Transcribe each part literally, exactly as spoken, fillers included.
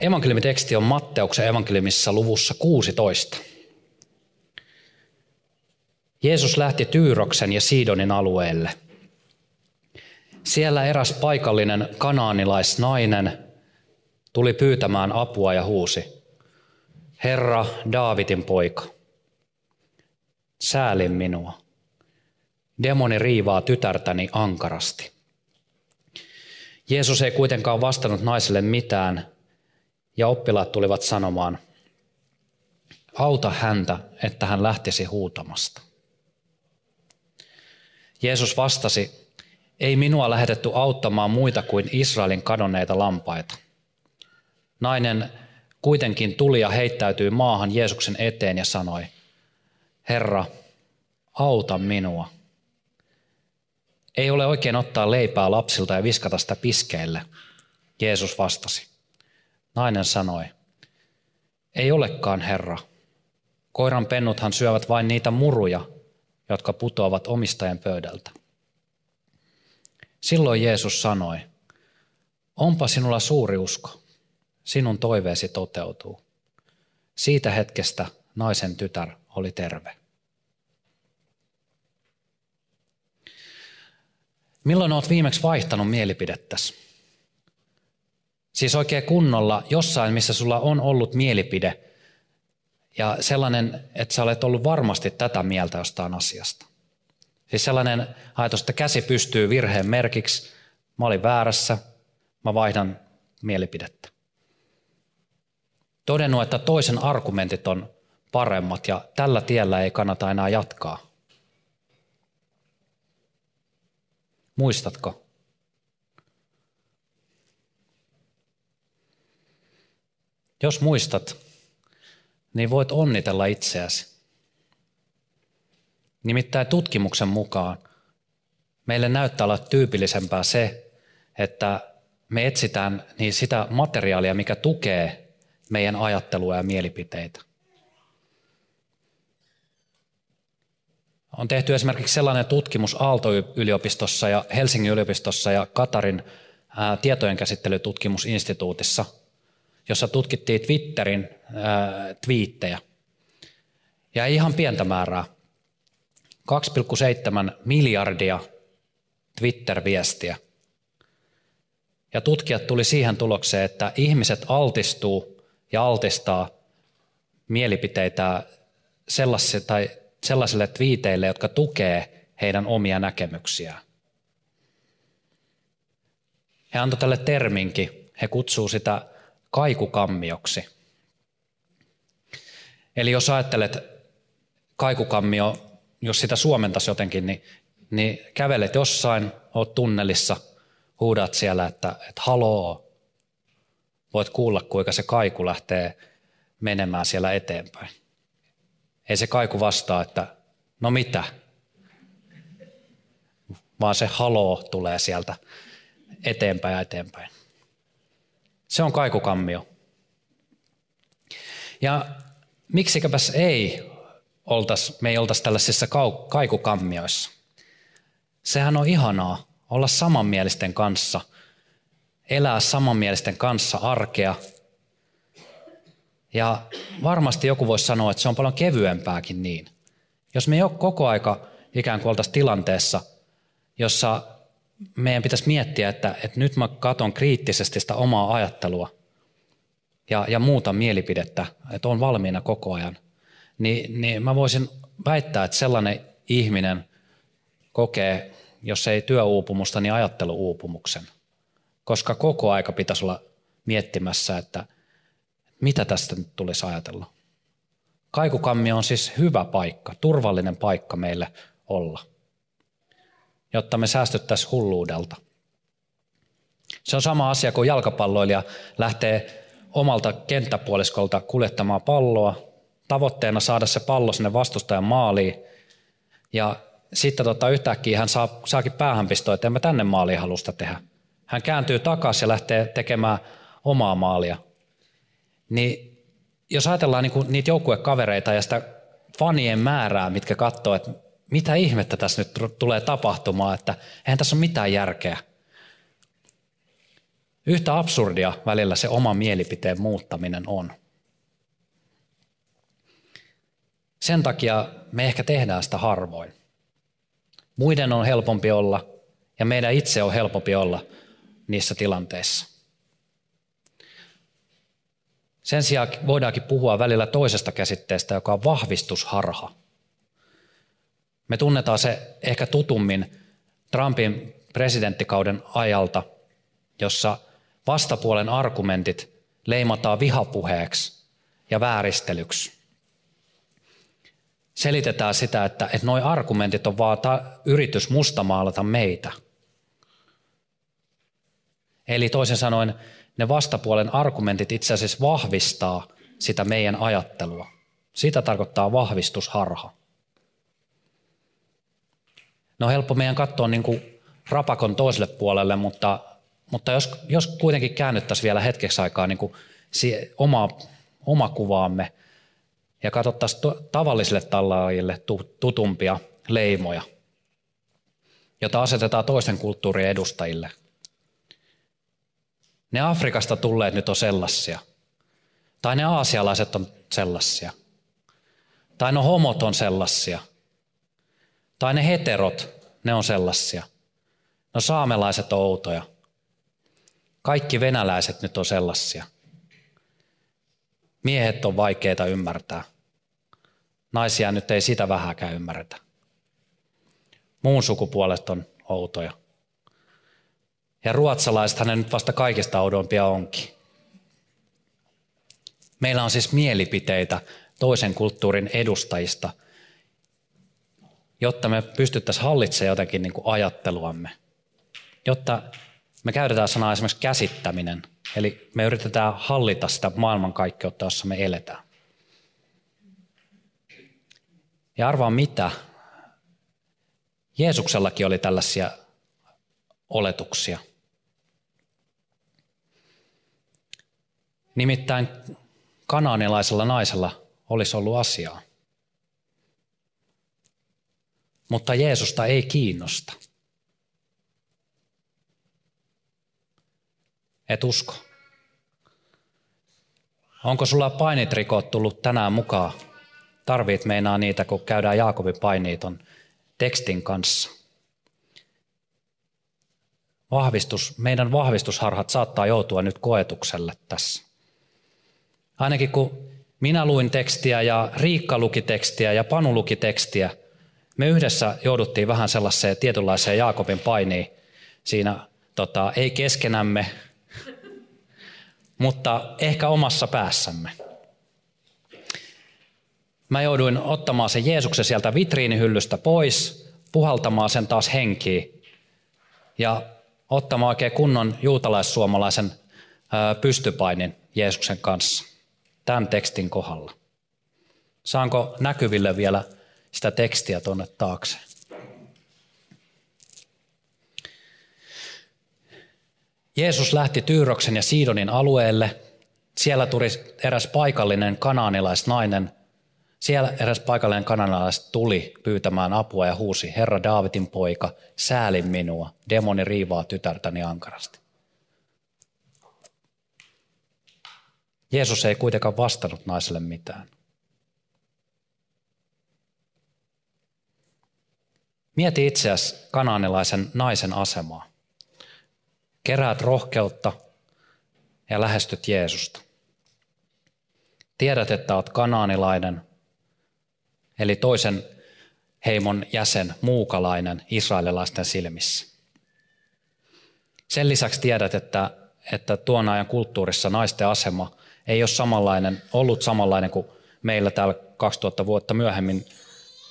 Evankeliumiteksti on Matteuksen evankeliumissa luvussa kuusitoista. Jeesus lähti Tyyroksen ja Siidonin alueelle. Siellä eräs paikallinen kanaanilaisnainen tuli pyytämään apua ja huusi: Herra, Daavidin poika, sääli minua. Demoni riivaa tytärtäni ankarasti. Jeesus ei kuitenkaan vastannut naiselle mitään, ja oppilaat tulivat sanomaan: auta häntä, että hän lähtisi huutamasta. Jeesus vastasi: ei minua lähetetty auttamaan muita kuin Israelin kadonneita lampaita. Nainen kuitenkin tuli ja heittäytyi maahan Jeesuksen eteen ja sanoi: Herra, auta minua. Ei ole oikein ottaa leipää lapsilta ja viskata sitä piskeille, Jeesus vastasi. Nainen sanoi: ei olekaan, Herra. Koiran pennuthan syövät vain niitä muruja, jotka putoavat omistajan pöydältä. Silloin Jeesus sanoi: onpa sinulla suuri usko, sinun toiveesi toteutuu. Siitä hetkestä naisen tytär oli terve. Milloin olet viimeksi vaihtanut mielipidettäsi? Siis oikein kunnolla jossain, missä sulla on ollut mielipide ja sellainen, että sä olet ollut varmasti tätä mieltä jostain asiasta. Siis sellainen ajatus, että käsi pystyy virheen merkiksi, mä olin väärässä, mä vaihdan mielipidettä. Todennut, että toisen argumentit on paremmat ja tällä tiellä ei kannata enää jatkaa. Muistatko? Jos muistat, niin voit onnitella itseäsi. Nimittäin tutkimuksen mukaan meille näyttää olla tyypillisempää se, että me etsitään niin sitä materiaalia, mikä tukee meidän ajattelua ja mielipiteitä. On tehty esimerkiksi sellainen tutkimus Aalto-yliopistossa ja Helsingin yliopistossa ja Katarin tietojenkäsittelytutkimusinstituutissa, jossa tutkittiin Twitterin äh, twiittejä. Ja ei ihan pientä määrää. kaksi pilkku seitsemän miljardia Twitter-viestiä. Ja tutkijat tuli siihen tulokseen, että ihmiset altistuu ja altistaa mielipiteitä sellaisille, tai sellaisille twiiteille, jotka tukee heidän omia näkemyksiään. He antoi tälle terminkin. He kutsuu sitä kaikukammioksi. Eli jos ajattelet kaikukammio, jos sitä suomentaisi jotenkin, niin, niin kävelet jossain, oot tunnelissa, huudat siellä, että, että haloo. Voit kuulla, kuinka se kaiku lähtee menemään siellä eteenpäin. Ei se kaiku vastaa, että no mitä, vaan se haloo tulee sieltä eteenpäin ja eteenpäin. Se on kaikukammio. Ja miksikäpäs ei oltaisi, me ei oltaisi tällaisissa kaikukammioissa. Sehän on ihanaa olla samanmielisten kanssa, elää samanmielisten kanssa arkea. Ja varmasti joku voisi sanoa, että se on paljon kevyempääkin niin. Jos me ei ole koko aika ikään kuin oltaisiin tilanteessa, jossa meidän pitäisi miettiä, että, että nyt mä katson kriittisesti sitä omaa ajattelua ja, ja muuta mielipidettä, että on valmiina koko ajan, niin, niin mä voisin väittää, että sellainen ihminen kokee, jos ei työuupumusta, niin ajatteluuupumuksen. Koska koko aika pitäisi olla miettimässä, että mitä tästä nyt tulisi ajatella. Kaikukammi on siis hyvä paikka, turvallinen paikka meille olla, jotta me säästyttäisiin hulluudelta. Se on sama asia, kun jalkapalloilija lähtee omalta kenttäpuoliskolta kuljettamaan palloa, tavoitteena saada se pallo sinne vastustajan maaliin, ja sitten tota, yhtäkkiä hän saa, saakin päähänpistoa, että en mä tänne maaliin halusta tehdä. Hän kääntyy takaisin ja lähtee tekemään omaa maalia. Niin, jos ajatellaan niin kuin niitä joukkuekavereita ja sitä fanien määrää, mitkä katsoo, että mitä ihmettä tässä nyt tulee tapahtumaan, että eihän tässä ole mitään järkeä. Yhtä absurdia välillä se oma mielipiteen muuttaminen on. Sen takia me ehkä tehdään sitä harvoin. Muiden on helpompi olla ja meidän itse on helpompi olla niissä tilanteissa. Sen sijaan voidaankin puhua välillä toisesta käsitteestä, joka on vahvistusharha. Me tunnetaan se ehkä tutummin Trumpin presidenttikauden ajalta, jossa vastapuolen argumentit leimataan vihapuheeksi ja vääristelyksi. Selitetään sitä, että, että nuo argumentit on vaan yritys mustamaalata meitä. Eli toisin sanoen ne vastapuolen argumentit itse asiassa vahvistaa sitä meidän ajattelua. Sitä tarkoittaa vahvistusharha. No helppo meidän katsoa niin kuin rapakon toiselle puolelle, mutta, mutta jos, jos kuitenkin käännyttäisiin vielä hetkeksi aikaa niin kuin oma, oma kuvaamme ja katsottaisiin to, tavallisille tallaajille tutumpia leimoja, joita asetetaan toisten kulttuurien edustajille. Ne Afrikasta tulleet nyt on sellaisia, tai ne aasialaiset on sellaisia, tai ne homot on sellaisia, tai ne heterot, ne on sellaisia, no saamelaiset on outoja, kaikki venäläiset nyt on sellaisia, miehet on vaikeita ymmärtää, naisia nyt ei sitä vähäkään ymmärretä, muun sukupuolet on outoja. Ja ruotsalaisethan ne nyt vasta kaikista oudompia onkin. Meillä on siis mielipiteitä toisen kulttuurin edustajista, jotta me pystyttäisiin hallitsemaan jotenkin niin kuin ajatteluamme. Jotta me käytetään sanaa esimerkiksi käsittäminen, eli me yritetään hallita sitä maailmankaikkeutta, jossa me eletään. Ja arvaa mitä? Jeesuksellakin oli tällaisia oletuksia. Nimittäin kanaanilaisella naisella olisi ollut asiaa. Mutta Jeesusta ei kiinnosta. Et usko. Onko sulla painitrikot tullut tänään mukaan? Tarvit meinaa niitä, kun käydään Jaakobin painiiton tekstin kanssa. Vahvistus, meidän vahvistusharhat saattaa joutua nyt koetukselle tässä. Ainakin kun minä luin tekstiä ja Riikka luki tekstiä ja Panu luki tekstiä, me yhdessä jouduttiin vähän sellaiseen tietynlaiseen Jaakobin painiin siinä, tota, ei keskenämme, mutta ehkä omassa päässämme. Mä jouduin ottamaan sen Jeesuksen sieltä vitriinihyllystä pois, puhaltamaan sen taas henkiin ja ottamaan oikein kunnon juutalaissuomalaisen pystypainin Jeesuksen kanssa tämän tekstin kohdalla. Saanko näkyville vielä sitä tekstiä tuonne taakse? Jeesus lähti Tyyroksen ja Siidonin alueelle. Siellä tuli eräs paikallinen kanaanilaisnainen. Siellä eräs paikallinen kanaanalais tuli pyytämään apua ja huusi, Herra Daavidin poika, sääli minua, demoni riivaa tytärtäni ankarasti. Jeesus ei kuitenkaan vastannut naiselle mitään. Mieti itseäsi kanaanilaisen naisen asemaa. Keräät rohkeutta ja lähestyt Jeesusta. Tiedät, että olet kanaanilainen. Eli toisen heimon jäsen, muukalainen, israelilaisten silmissä. Sen lisäksi tiedät, että, että tuon ajan kulttuurissa naisten asema ei ole samanlainen, ollut samanlainen kuin meillä täällä kaksituhatta vuotta myöhemmin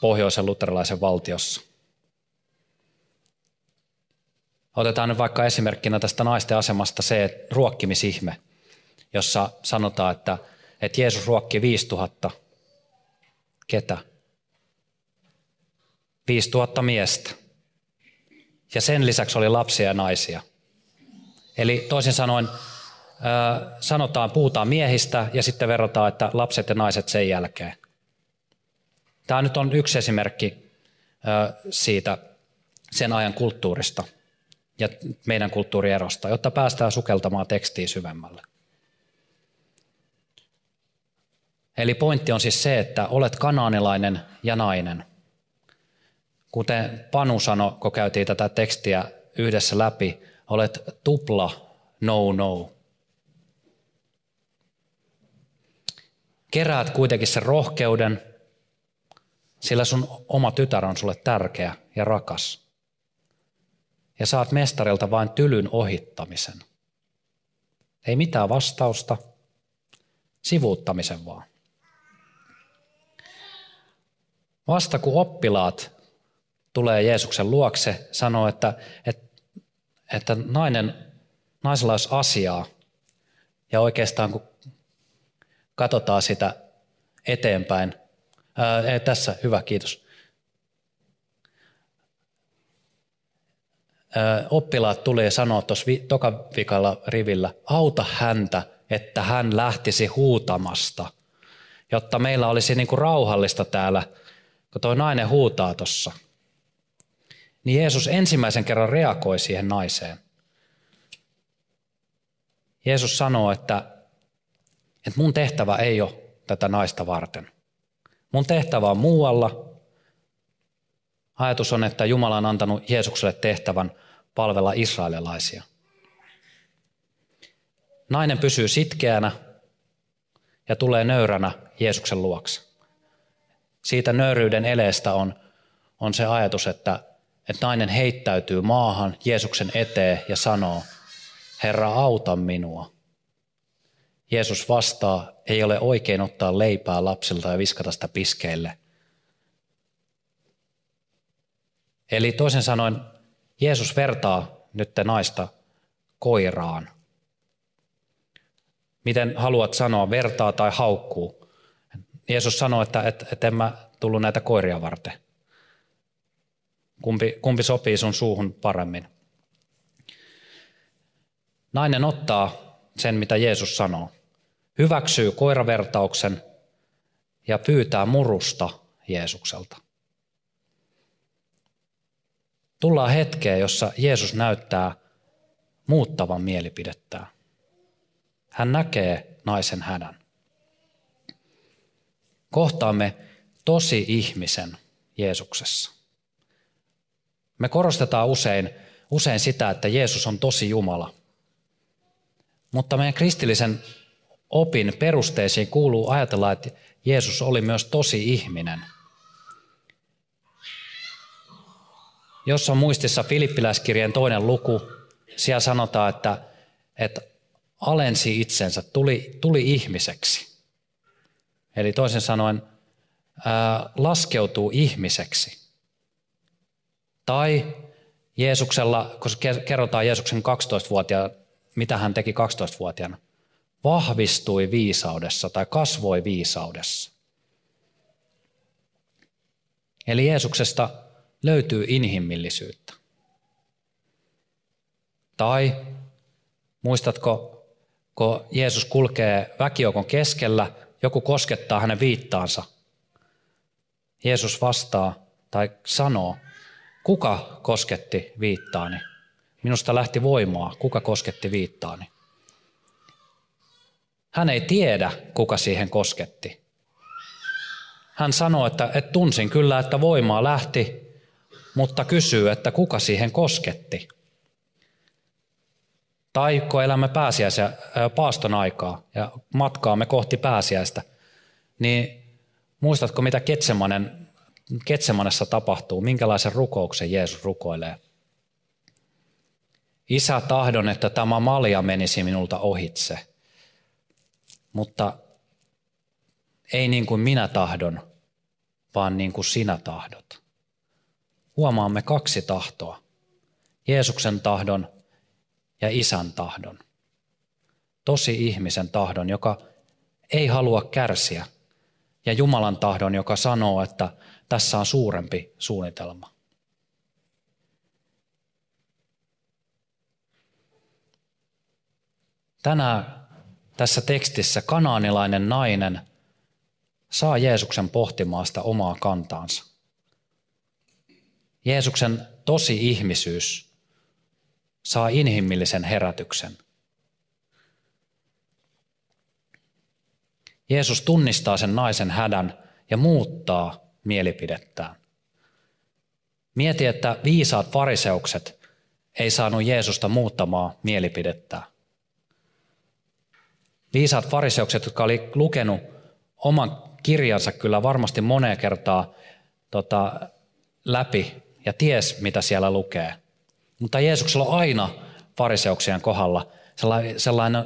pohjoisen luterilaisen valtiossa. Otetaan nyt vaikka esimerkkinä tästä naisten asemasta se ruokkimisihme, jossa sanotaan, että, että Jeesus ruokki viisituhatta. Ketä? viisituhatta miestä. Ja sen lisäksi oli lapsia ja naisia. Eli toisin sanoen sanotaan, puhutaan miehistä ja sitten verrataan, että lapset ja naiset sen jälkeen. Tämä nyt on yksi esimerkki siitä sen ajan kulttuurista ja meidän kulttuurierosta, jotta päästään sukeltamaan tekstiin syvemmälle. Eli pointti on siis se, että olet kanaanilainen ja nainen. Kuten Panu sanoi, kun käytiin tätä tekstiä yhdessä läpi, olet tupla no-no. Keräät kuitenkin sen rohkeuden, sillä sun oma tytär on sulle tärkeä ja rakas. Ja saat mestarilta vain tylyn ohittamisen. Ei mitään vastausta, sivuuttamisen vaan. Vasta kun oppilaat tulee Jeesuksen luokse, sanoo, että, että, että nainen, naisella olisi asiaa. Ja oikeastaan kun katsotaan sitä eteenpäin, ää, tässä, hyvä, kiitos. Ää, oppilaat tulee sanoa tuossa vi, toka vikalla rivillä, auta häntä, että hän lähtisi huutamasta, jotta meillä olisi niin kuin rauhallista täällä, kun tuo nainen huutaa tuossa. Niin Jeesus ensimmäisen kerran reagoi siihen naiseen. Jeesus sanoo, että, että mun tehtävä ei ole tätä naista varten. Mun tehtävä on muualla. Ajatus on, että Jumala on antanut Jeesukselle tehtävän palvella israelilaisia. Nainen pysyy sitkeänä ja tulee nöyränä Jeesuksen luokse. Siitä nöyryyden eleestä on, on se ajatus, että Että nainen heittäytyy maahan Jeesuksen eteen ja sanoo, Herra, auta minua. Jeesus vastaa, ei ole oikein ottaa leipää lapsilta ja viskata sitä piskeille. Eli toisin sanoen, Jeesus vertaa nyt naista koiraan. Miten haluat sanoa, vertaa tai haukkuu? Jeesus sanoo, että, että, että en mä tullut näitä koiria varten. Kumpi, kumpi sopii sun suuhun paremmin? Nainen ottaa sen, mitä Jeesus sanoo. Hyväksyy koiravertauksen ja pyytää murusta Jeesukselta. Tullaan hetkeen, jossa Jeesus näyttää muuttavan mielipidettään. Hän näkee naisen hädän. Kohtaamme tosi ihmisen Jeesuksessa. Me korostetaan usein, usein sitä, että Jeesus on tosi Jumala. Mutta meidän kristillisen opin perusteisiin kuuluu ajatella, että Jeesus oli myös tosi ihminen. Jos on muistissa Filippiläiskirjeen toinen luku, siellä sanotaan, että, että alensi itsensä, tuli, tuli ihmiseksi. Eli toisin sanoen ää, laskeutuu ihmiseksi. Tai Jeesuksella, kun kerrotaan Jeesuksen kaksitoistavuotiaan, mitä hän teki kaksitoistavuotiaana, vahvistui viisaudessa tai kasvoi viisaudessa. Eli Jeesuksesta löytyy inhimillisyyttä. Tai muistatko, kun Jeesus kulkee väkijoukon keskellä, joku koskettaa hänen viittaansa. Jeesus vastaa tai sanoo, kuka kosketti viittaani? Minusta lähti voimaa. Kuka kosketti viittaani? Hän ei tiedä, kuka siihen kosketti. Hän sanoo, että, että tunsin kyllä, että voimaa lähti, mutta kysyy, että kuka siihen kosketti. Tai kun elämme pääsiäisiä, paaston aikaa ja matkaamme kohti pääsiäistä, niin muistatko, mitä Ketsemanen Ketsemanessa tapahtuu, minkälaisen rukouksen Jeesus rukoilee. Isä, tahdon, että tämä malja menisi minulta ohitse, mutta ei niin kuin minä tahdon, vaan niin kuin sinä tahdot. Huomaamme kaksi tahtoa, Jeesuksen tahdon ja Isän tahdon. tosi-ihmisen tahdon, joka ei halua kärsiä, ja Jumalan tahdon, joka sanoo, että tässä on suurempi suunnitelma. Tänään tässä tekstissä kanaanilainen nainen saa Jeesuksen pohtimaan sitä omaa kantaansa. Jeesuksen tosi-ihmisyys saa inhimillisen herätyksen. Jeesus tunnistaa sen naisen hädän ja muuttaa mielipidettään. Mieti, että viisaat fariseukset ei saanut Jeesusta muuttamaan mielipidettään. Viisaat fariseukset, jotka oli lukenut oman kirjansa kyllä varmasti moneen kertaan tota, läpi ja ties, mitä siellä lukee. Mutta Jeesuksella on aina fariseuksien kohdalla sellainen, sellainen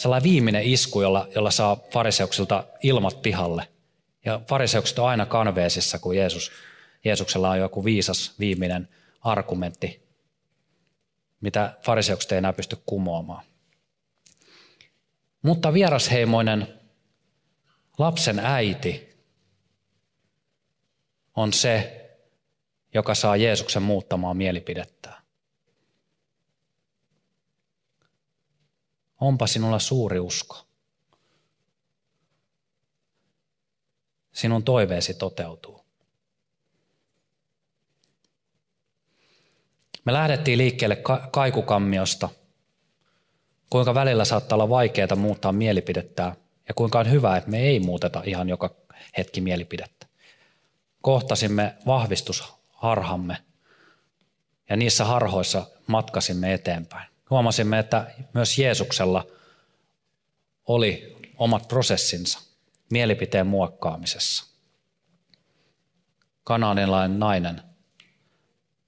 Sellainen viimeinen isku, jolla, jolla saa fariseuksilta ilmat pihalle. Ja fariseukset on aina kanveesissa, kun Jeesus, Jeesuksella on joku viisas viimeinen argumentti, mitä fariseukset ei enää pysty kumoamaan. Mutta vierasheimoinen lapsen äiti on se, joka saa Jeesuksen muuttamaan mielipidettään. Onpa sinulla suuri usko. Sinun toiveesi toteutuu. Me lähdettiin liikkeelle kaikukammiosta, kuinka välillä saattaa olla vaikeaa muuttaa mielipidettään ja kuinka on hyvä, että me ei muuteta ihan joka hetki mielipidettä. Kohtasimme vahvistusharhamme ja niissä harhoissa matkasimme eteenpäin. Huomasimme, että myös Jeesuksella oli omat prosessinsa mielipiteen muokkaamisessa. Kanaanilainen nainen,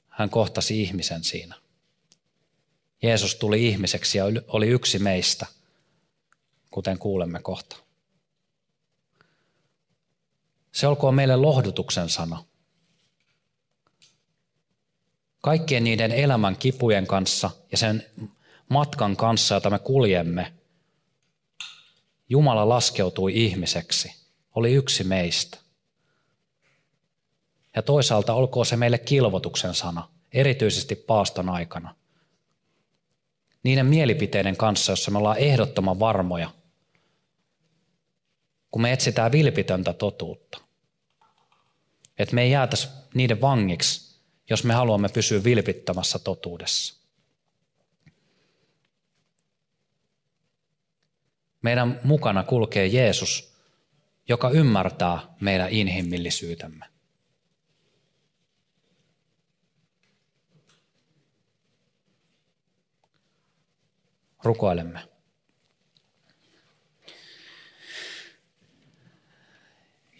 hän kohtasi ihmisen siinä. Jeesus tuli ihmiseksi ja oli yksi meistä, kuten kuulemme kohta. Se olkoon meille lohdutuksen sana. Kaikkien niiden elämän kipujen kanssa ja sen matkan kanssa, jota me kuljemme, Jumala laskeutui ihmiseksi, oli yksi meistä. Ja toisaalta olkoon se meille kilvoituksen sana, erityisesti paaston aikana. Niiden mielipiteiden kanssa, jossa me ollaan ehdottoman varmoja, kun me etsitään vilpitöntä totuutta. Että me ei jäätäisi niiden vangiksi, jos me haluamme pysyä vilpittömässä totuudessa. Meidän mukana kulkee Jeesus, joka ymmärtää meidän inhimillisyytemme. Rukoilemme.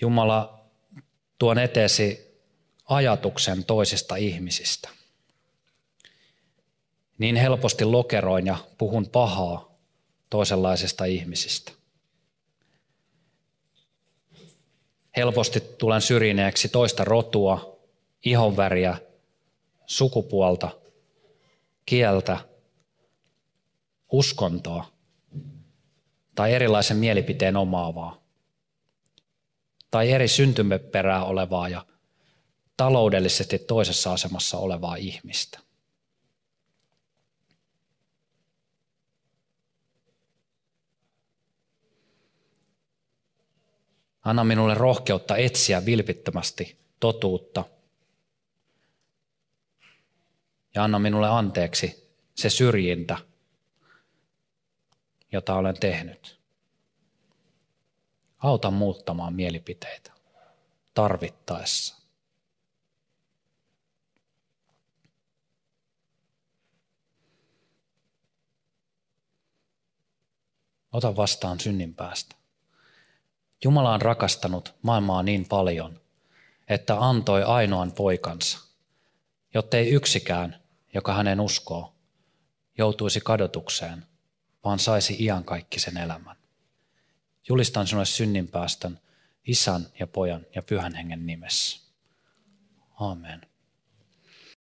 Jumala, tuon eteesi ajatuksen toisista ihmisistä. Niin helposti lokeroin ja puhun pahaa toisenlaisista ihmisistä. Helposti tulen syrjineeksi toista rotua, ihonväriä, sukupuolta, kieltä, uskontoa tai erilaisen mielipiteen omaavaa tai eri syntymäperää olevaa ja taloudellisesti toisessa asemassa olevaa ihmistä. Anna minulle rohkeutta etsiä vilpittömästi totuutta ja anna minulle anteeksi se syrjintä, jota olen tehnyt. Auta muuttamaan mielipiteitä tarvittaessa. Ota vastaan synnin päästä. Jumala on rakastanut maailmaa niin paljon, että antoi ainoan poikansa, jottei yksikään, joka hänen uskoo, joutuisi kadotukseen, vaan saisi iankaikkisen elämän. Julistan sinulle synnin päästön Isän ja Pojan ja Pyhän Hengen nimessä. Aamen.